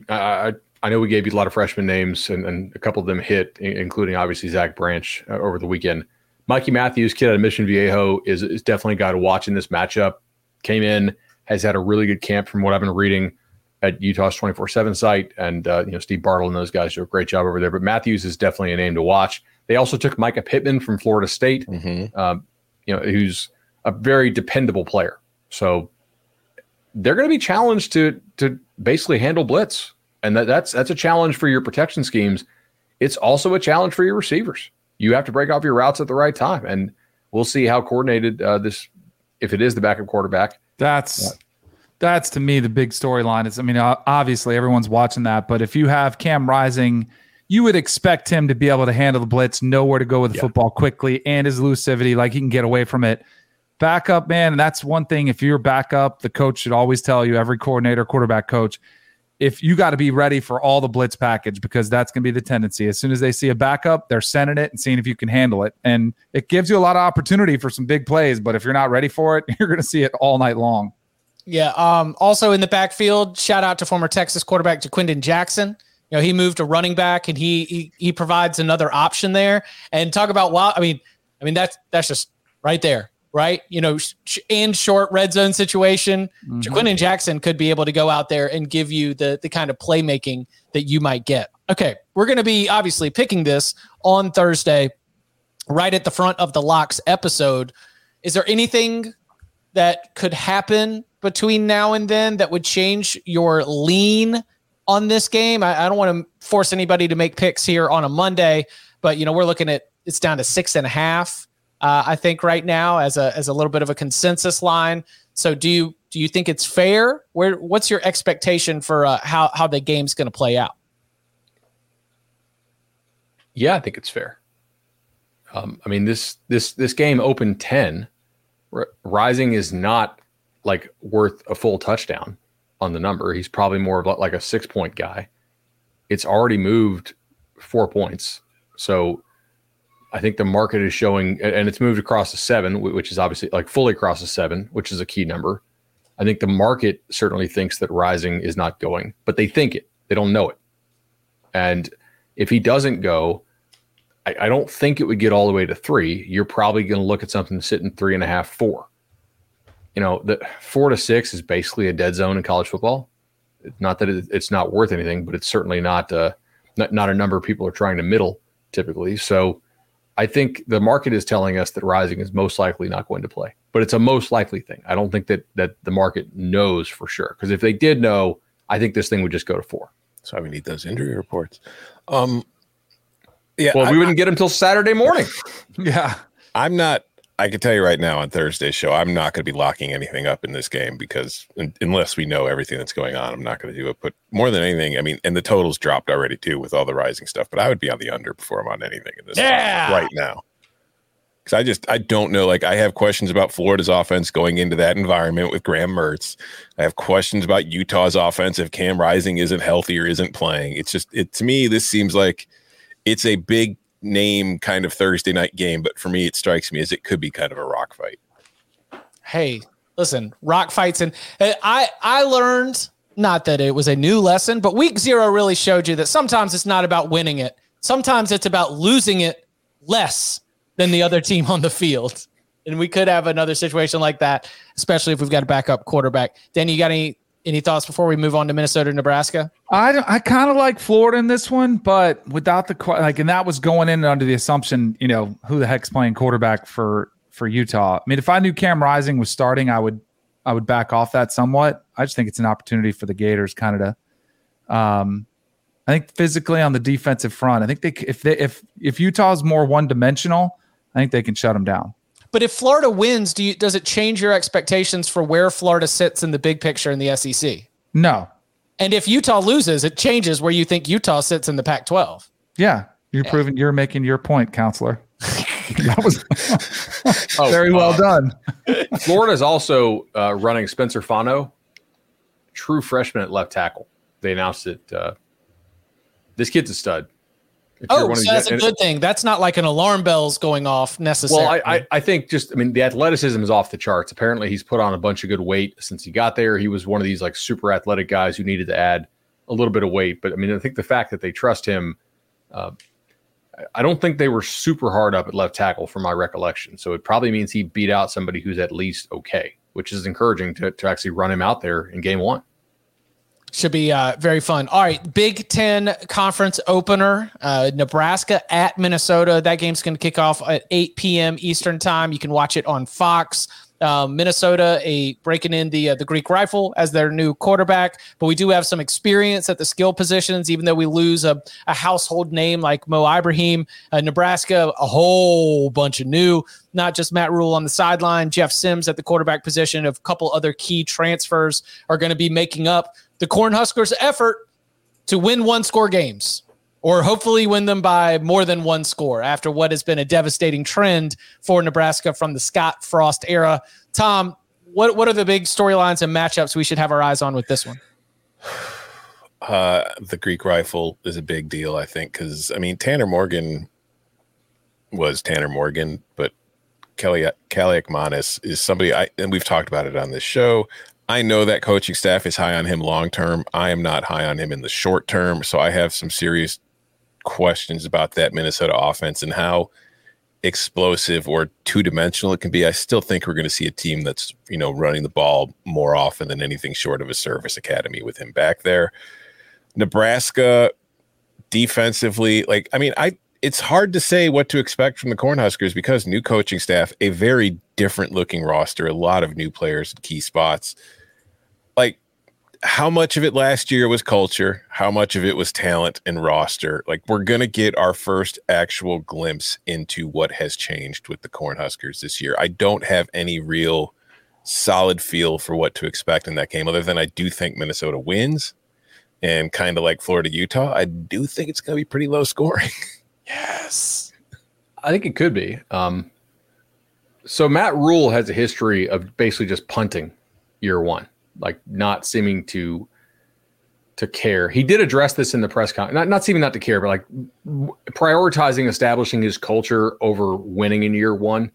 I know we gave you a lot of freshman names and a couple of them hit, including obviously Zach Branch over the weekend. Mikey Matthews, kid out of Mission Viejo, is definitely a guy to watch in this matchup. Came in, has had a really good camp from what I've been reading at Utah's 24/7 site, and Steve Bartle and those guys do a great job over there. But Matthews is definitely a name to watch. They also took Micah Pittman from Florida State, who's a very dependable player. So they're going to be challenged to basically handle blitz, and that's a challenge for your protection schemes. It's also a challenge for your receivers. You have to break off your routes at the right time, and we'll see how coordinated this, if it is the backup quarterback. That's to me the big storyline. Is, I mean, obviously everyone's watching that, but if you have Cam Rising, you would expect him to be able to handle the blitz, know where to go with the football quickly, and his elusivity, like he can get away from it. backup, man. And that's one thing. If you're backup, the coach should always tell you, every coordinator, quarterback coach, if you got to be ready for all the blitz package, because that's going to be the tendency. As soon as they see a backup, they're sending it and seeing if you can handle it. And it gives you a lot of opportunity for some big plays, but if you're not ready for it, you're going to see it all night long. Yeah. Also in the backfield, shout out to former Texas quarterback Jaquindon Jackson. You know, he moved to running back and he provides another option there. And talk about, wow. I mean, that's just right there. Right. You know, in short red zone situation, mm-hmm. Jaquindon Jackson could be able to go out there and give you the kind of playmaking that you might get. Okay. We're going to be obviously picking this on Thursday, right at the front of the Locks episode. Is there anything that could happen between now and then that would change your lean on this game? I don't want to force anybody to make picks here on a Monday, but you know, we're looking at, it's down to 6.5. I think right now as a little bit of a consensus line. So do you think it's fair? What's your expectation for how the game's going to play out? Yeah, I think it's fair. I mean, this game opened 10. Rising is not like worth a full touchdown on the number. He's probably more of like a 6-point guy. It's already moved 4 points. So I think the market is showing, and it's moved across the 7, which is obviously like fully across the 7, which is a key number. I think the market certainly thinks that Rising is not going, but they think it. They don't know it. And if he doesn't go, I don't think it would get all the way to 3. You're probably going to look at something sitting 3.5, 4. You know, the 4 to 6 is basically a dead zone in college football. Not that it's not worth anything, but it's certainly not a number people are trying to middle typically. So I think the market is telling us that Rising is most likely not going to play, but it's a most likely thing. I don't think that the market knows for sure, because if they did know, I think this thing would just go to 4. So I would need those injury reports. Yeah. Well, we wouldn't get them till Saturday morning. Yeah. I can tell you right now on Thursday's show, I'm not going to be locking anything up in this game, because unless we know everything that's going on, I'm not going to do it. But more than anything, I mean, and the total's dropped already too with all the Rising stuff, but I would be on the under before I'm on anything in this right now. Because I don't know. Like, I have questions about Florida's offense going into that environment with Graham Mertz. I have questions about Utah's offense if Cam Rising isn't healthy or isn't playing. It's just, to me, this seems like it's a big name kind of Thursday night game, but for me, it strikes me as it could be kind of a rock fight. Hey, listen, rock fights. And I learned, not that it was a new lesson, but week 0 really showed you that sometimes it's not about winning it. Sometimes it's about losing it less than the other team on the field. And we could have another situation like that, especially if we've got a backup quarterback. Danny, you got any thoughts before we move on to Minnesota, Nebraska? I kind of like Florida in this one, but without the like, and that was going in under the assumption, you know, who the heck's playing quarterback for Utah? I mean, if I knew Cam Rising was starting, I would back off that somewhat. I just think it's an opportunity for the Gators, kind of to. I think physically on the defensive front, I think if Utah's more one dimensional, I think they can shut them down. But if Florida wins, does it change your expectations for where Florida sits in the big picture in the SEC? No. And if Utah loses, it changes where you think Utah sits in the Pac-12. Yeah. You're proving you're making your point, counselor. That was very well done. Florida's also running Spencer Fano, true freshman at left tackle. They announced it. This kid's a stud. So that's a good thing. That's not like an alarm bells going off necessarily. Well, I think the athleticism is off the charts. Apparently, he's put on a bunch of good weight since he got there. He was one of these like super athletic guys who needed to add a little bit of weight. But I mean, I think the fact that they trust him, I don't think they were super hard up at left tackle from my recollection. So it probably means he beat out somebody who's at least okay, which is encouraging to actually run him out there in game 1. Should be very fun. All right, Big Ten conference opener, Nebraska at Minnesota. That game's going to kick off at 8 p.m. Eastern time. You can watch it on Fox. Minnesota breaking in the Greek Rifle as their new quarterback, but we do have some experience at the skill positions, even though we lose a household name like Mo Ibrahim. Nebraska, a whole bunch of new, not just Matt Rule on the sideline, Jeff Sims at the quarterback position, a couple other key transfers are going to be making up the Cornhuskers' effort to win 1-score games. or hopefully win them by more than one score after what has been a devastating trend for Nebraska from the Scott Frost era. Tom, what are the big storylines and matchups we should have our eyes on with this one? The Greek Rifle is a big deal, I think, because, I mean, Tanner Morgan was Tanner Morgan, but Kelly Kaliakmanis is somebody, and we've talked about it on this show. I know that coaching staff is high on him long term. I am not high on him in the short term, so I have some serious questions about that Minnesota offense and how explosive or two-dimensional it can be. I still think we're going to see a team that's, you know, running the ball more often than anything short of a service academy with him back there. Nebraska defensively, like, I mean, it's hard to say what to expect from the Cornhuskers because new coaching staff, a very different looking roster, a lot of new players in key spots. Like, how much of it last year was culture? How much of it was talent and roster? Like, we're going to get our first actual glimpse into what has changed with the Cornhuskers this year. I don't have any real solid feel for what to expect in that game, other than I do think Minnesota wins. And kind of like Florida, Utah, I do think it's going to be pretty low scoring. Yes. I think it could be. So Matt Rule has a history of basically just punting year one, like not seeming to care. He did address this in the press conference, not seeming not to care, but like prioritizing establishing his culture over winning in year one.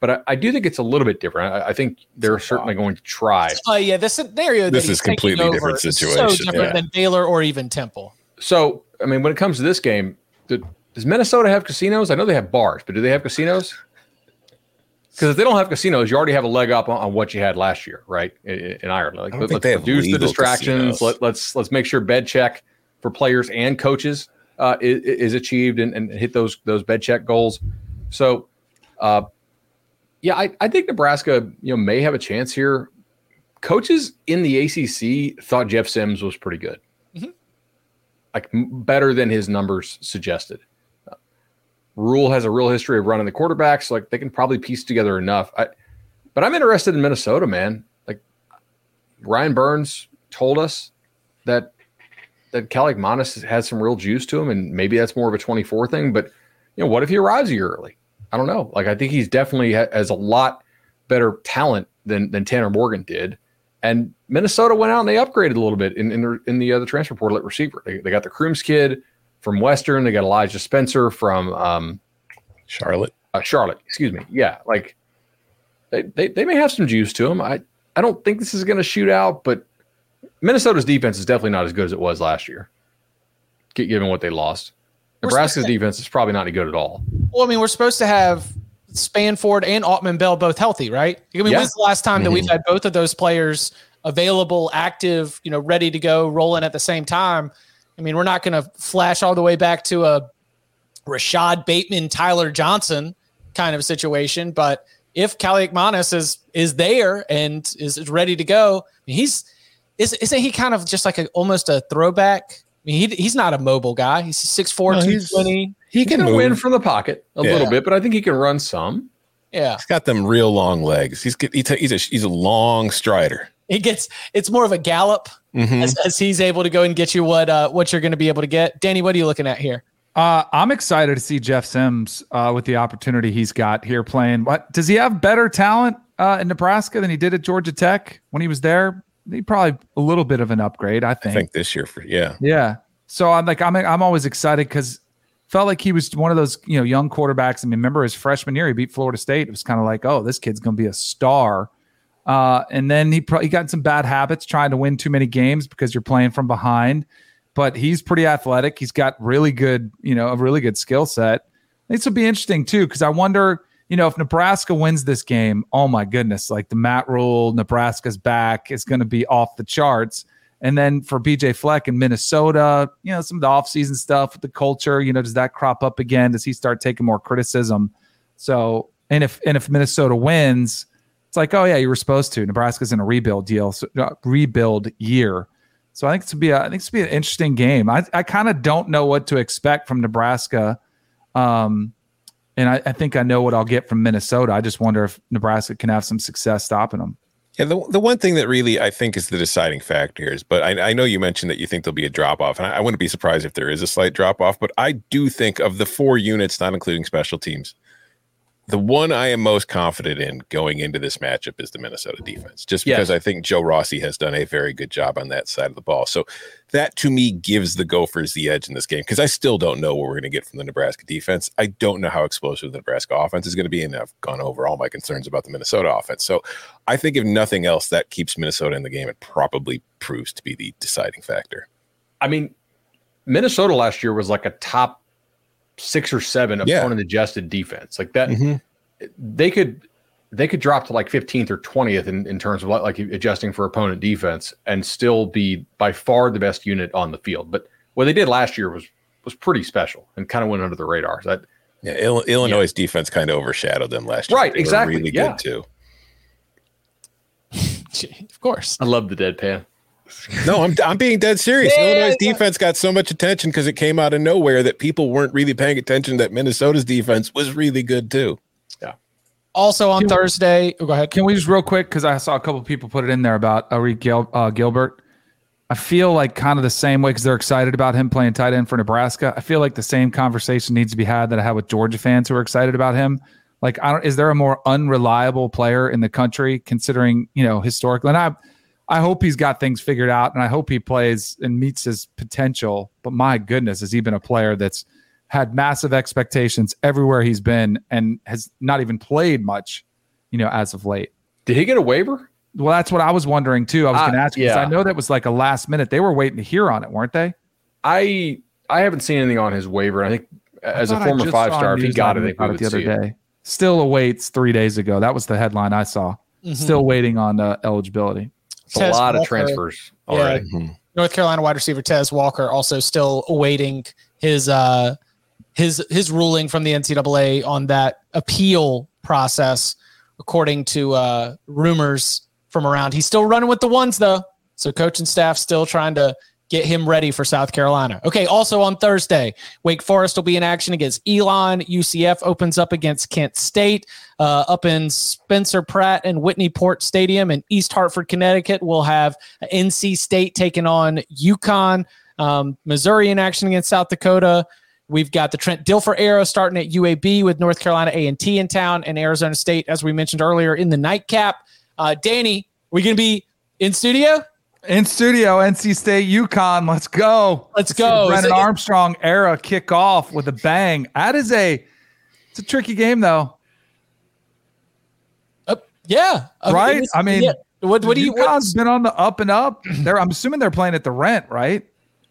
But I do think it's a little bit different. I think they're certainly going to try. Yeah, this scenario that is completely different situation. So different than Baylor or even Temple. So, I mean, when it comes to this game, does Minnesota have casinos? I know they have bars, but do they have casinos? Because if they don't have casinos, you already have a leg up on what you had last year, right? In Ireland, like, let's reduce the distractions. Let's make sure bed check for players and coaches is achieved and hit those bed check goals. So, yeah, I think Nebraska, you know, may have a chance here. Coaches in the ACC thought Jeff Sims was pretty good. Like better than his numbers suggested. Rule has a real history of running the quarterbacks. Like they can probably piece together enough. But I'm interested in Minnesota, man. Like Ryan Burns told us that Kaliakmanis has some real juice to him, and maybe that's more of a 24 thing. But you know, what if he arrives a year early? I don't know. Like I think he's definitely has a lot better talent than Tanner Morgan did. And Minnesota went out and they upgraded a little bit in the other transfer portal at receiver. They got the Crooms kid from Western. They got Elijah Spencer from Charlotte. Excuse me. Yeah, like they may have some juice to them. I don't think this is going to shoot out, but Minnesota's defense is definitely not as good as it was last year, given what they lost. Nebraska's defense is probably not good at all. Well, I mean, we're supposed to have Spanford and Altman Bell both healthy, right? I mean, when's the last time that we've had both of those players available, active, you know, ready to go, rolling at the same time? I mean, we're not going to flash all the way back to a Rashad Bateman, Tyler Johnson kind of situation, but if Kaliakmanis is there and is ready to go, I mean, isn't he kind of just like almost a throwback? I mean, he's not a mobile guy. He's 6'4", 220. He can win from the pocket a little bit, but I think he can run some. Yeah. He's got them real long legs. He's a long strider. It's more of a gallop as he's able to go and get you what you're going to be able to get. Danny, what are you looking at here? I'm excited to see Jeff Sims with the opportunity he's got here playing. Does he have better talent in Nebraska than he did at Georgia Tech when he was there? He probably a little bit of an upgrade, I think. This year yeah. So I'm always excited because felt like he was one of those, you know, young quarterbacks. I mean, remember his freshman year he beat Florida State. It was kind of like, oh, this kid's going to be a star. And then he got in some bad habits trying to win too many games because you're playing from behind. But he's pretty athletic. He's got really good, you know, a really good skill set. This will be interesting too because I wonder, you know, if Nebraska wins this game, oh my goodness, like the Matt Rule, Nebraska's back is going to be off the charts. And then for BJ Fleck in Minnesota, you know, some of the offseason stuff with the culture, you know, does that crop up again? Does he start taking more criticism? So, and if Minnesota wins, it's like, oh yeah, you were supposed to. Nebraska's in a rebuild year. So I think it's going to be an interesting game. I kind of don't know what to expect from Nebraska. And I think I know what I'll get from Minnesota. I just wonder if Nebraska can have some success stopping them. Yeah, the one thing that really I think is the deciding factor here is, but I know you mentioned that you think there'll be a drop-off, and I wouldn't be surprised if there is a slight drop-off, but I do think of the four units, not including special teams, the one I am most confident in going into this matchup is the Minnesota defense, just because I think Joe Rossi has done a very good job on that side of the ball. So that, to me, gives the Gophers the edge in this game, because I still don't know what we're going to get from the Nebraska defense. I don't know how explosive the Nebraska offense is going to be, and I've gone over all my concerns about the Minnesota offense. So I think, if nothing else, that keeps Minnesota in the game. It probably proves to be the deciding factor. I mean, Minnesota last year was like a top 6 or 7 opponent adjusted defense, like that. They could drop to like 15th or 20th in terms of like adjusting for opponent defense and still be by far the best unit on the field. But what they did last year was pretty special and kind of went under the radar. So that Illinois' defense kind of overshadowed them last year. Right, they exactly. Really good too. Of course, I love the deadpan. No, I'm being dead serious. Yeah, Illinois' defense got so much attention because it came out of nowhere that people weren't really paying attention that Minnesota's defense was really good too. Yeah. Also on Thursday, go ahead. Can we just real quick, because I saw a couple of people put it in there about Arik Gilbert. I feel like kind of the same way, because they're excited about him playing tight end for Nebraska. I feel like the same conversation needs to be had that I had with Georgia fans who are excited about him. Like, is there a more unreliable player in the country, considering, you know, historically? And I hope he's got things figured out, and I hope he plays and meets his potential. But my goodness, has he been a player that's had massive expectations everywhere he's been and has not even played much, you know, as of late. Did he get a waiver? Well, that's what I was wondering too. I was going to ask you, because I know that was like a last minute. They were waiting to hear on it, weren't they? I haven't seen anything on his waiver. I think as a former 5-star, if he got it, they got it the other day. Still awaits 3 days ago. That was the headline I saw. Mm-hmm. Still waiting on eligibility. It's a lot of transfers already. Yeah. Mm-hmm. North Carolina wide receiver Tez Walker also still awaiting his ruling from the NCAA on that appeal process, according to rumors from around. He's still running with the ones, though. So coach and staff still trying to get him ready for South Carolina. Okay, also on Thursday, Wake Forest will be in action against Elon. UCF opens up against Kent State. Up in Spencer Pratt and Whitney Port Stadium in East Hartford, Connecticut, we'll have NC State taking on UConn. Missouri in action against South Dakota. We've got the Trent Dilfer era starting at UAB with North Carolina A&T in town, and Arizona State, as we mentioned earlier, in the nightcap. Danny, we going to be in studio? In studio, NC State, UConn. Let's go. Let's go. Brennan Armstrong era kick off with a bang. That is it's a tricky game, though. Yeah. Right? I mean, yeah. What do you UConn's been on the up and up. I'm assuming they're playing at the Rent, right?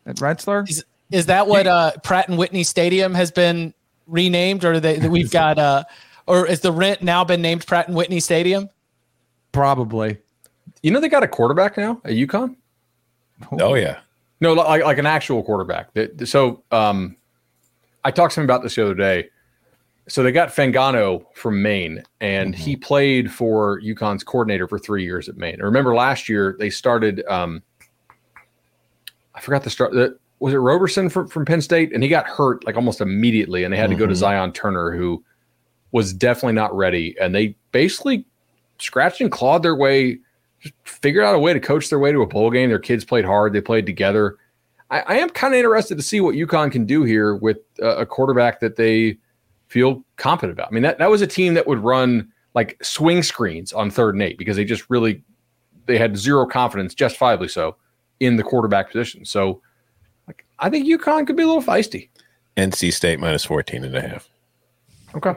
At Rensselaer? Is that what Pratt and Whitney Stadium has been renamed? Or we've got, or is the Rent now been named Pratt and Whitney Stadium? Probably. You know, they got a quarterback now at UConn? Oh, yeah. No, like an actual quarterback. So I talked to him about this the other day. So they got Fangano from Maine, and he played for UConn's coordinator for 3 years at Maine. I remember last year they started I forgot the start. Was it Roberson from Penn State? And he got hurt like almost immediately, and they had to go to Zion Turner, who was definitely not ready. And they basically scratched and clawed their way, figured out a way to coach their way to a bowl game. Their kids played hard. They played together. I am kind of interested to see what UConn can do here with a quarterback that they feel confident about. I mean, that was a team that would run like swing screens on 3rd and 8 because they just really, they had zero confidence, justifiably so, in the quarterback position. So like, I think UConn could be a little feisty. NC State -14.5. Okay.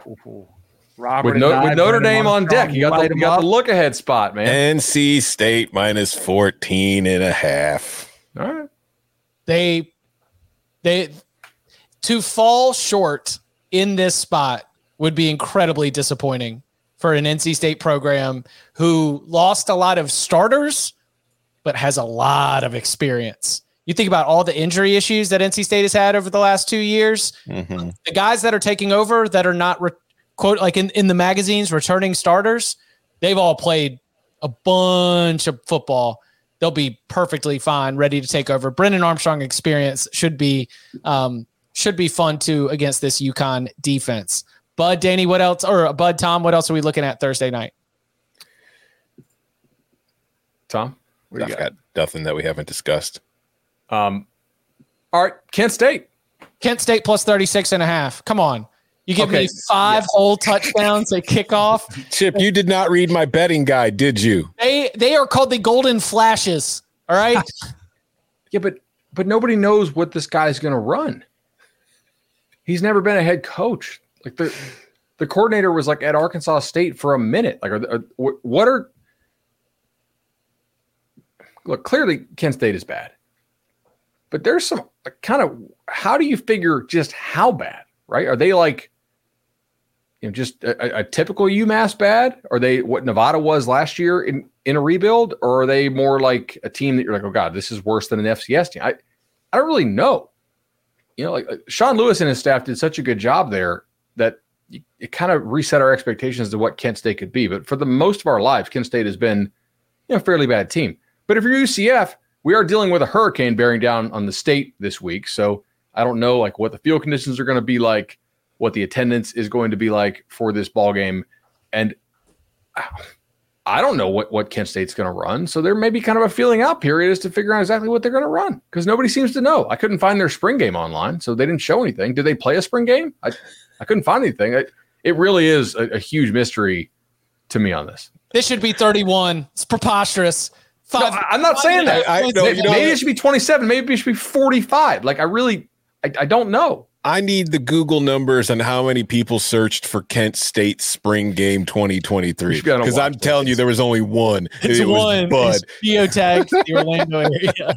Robert with Notre Dame on deck, you got the look-ahead spot, man. NC State -14.5. All right. They to fall short in this spot would be incredibly disappointing for an NC State program who lost a lot of starters but has a lot of experience. You think about all the injury issues that NC State has had over the last 2 years. Mm-hmm. The guys that are taking over that are not quote, like in the magazines, returning starters, they've all played a bunch of football. They'll be perfectly fine, ready to take over. Brennan Armstrong experience should be fun too against this UConn defense. Bud, Danny, what else, or Bud, Tom, what else are we looking at Thursday night? Tom? I've got nothing that we haven't discussed. All right, Kent State. Kent State plus 36.5. Come on. You give me five whole touchdowns at kickoff. Chip, you did not read my betting guide, did you? They are called the Golden Flashes, all right? Yeah, but nobody knows what this guy's going to run. He's never been a head coach. Like the coordinator was like at Arkansas State for a minute. Like, look, clearly Kent State is bad. But there's some kind of, how do you figure just how bad, right? Are they like, you know, just a typical UMass bad? Are they what Nevada was last year in a rebuild? Or are they more like a team that you're like, oh, God, this is worse than an FCS team? I don't really know. You know, like Sean Lewis and his staff did such a good job there that it kind of reset our expectations to what Kent State could be. But for the most of our lives, Kent State has been, you know, a fairly bad team. But if you're UCF, we are dealing with a hurricane bearing down on the state this week. So I don't know like what the field conditions are going to be like, what the attendance is going to be like for this ball game. And I don't know what Kent State's going to run. So there may be kind of a feeling out period as to figure out exactly what they're going to run because nobody seems to know. I couldn't find their spring game online, so they didn't show anything. Did they play a spring game? I couldn't find anything. It really is a huge mystery to me on this. This should be 31. It's preposterous. Five, no, I'm not saying that. Maybe it should be 27. Maybe it should be 45. Like, I really, I don't know. I need the Google numbers on how many people searched for Kent State spring game 2023. Because I'm telling you, there was only one. It was Bud. Geotagged the Orlando area.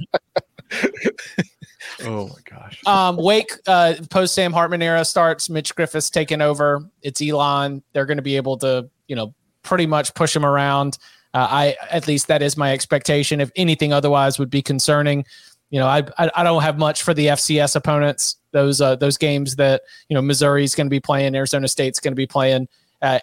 Oh, my gosh. Wake, post Sam Hartman era starts. Mitch Griffiths taking over. It's Elon. They're going to be able to, you know, pretty much push him around. I at least that is my expectation. If anything otherwise would be concerning, you know, I don't have much for the FCS opponents. Those games that, you know, Missouri's going to be playing, Arizona State's going to be playing.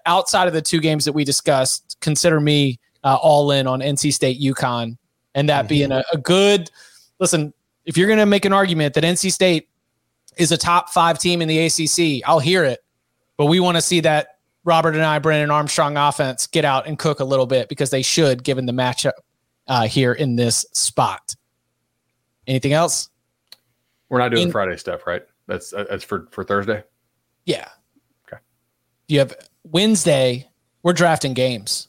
Outside of the two games that we discussed, consider me all in on NC State, UConn, and that being a good. Listen, if you're going to make an argument that NC State is a top 5 team in the ACC, I'll hear it, but we want to see that. Robert and I, Brandon Armstrong offense, get out and cook a little bit because they should, given the matchup here in this spot. Anything else? We're not doing Friday stuff, right? That's for Thursday? Yeah. Okay. You have Wednesday. We're drafting games.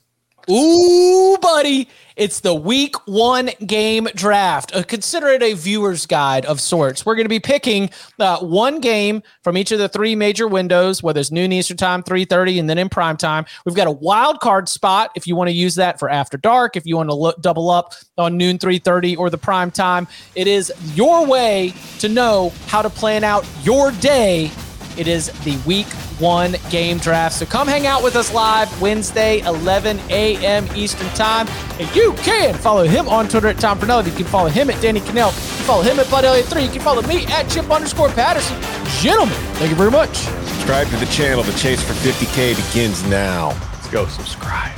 Ooh, buddy. It's the week 1 game draft. Consider it a viewer's guide of sorts. We're going to be picking one game from each of the 3 major windows, whether it's noon Eastern time, 3:30, and then in prime time. We've got a wild card spot if you want to use that for after dark, if you want to double up on noon, 3:30, or the prime time. It is your way to know how to plan out your day. It is the week 1 game draft. So come hang out with us live Wednesday, 11 a.m. Eastern time. And you can follow him on Twitter at Tom Fernelli. You can follow him at Danny Cannell. You can follow him at Bud Elliott 3. You can follow me at Chip _Patterson. Gentlemen, thank you very much. Subscribe to the channel. The chase for 50K begins now. Let's go subscribe.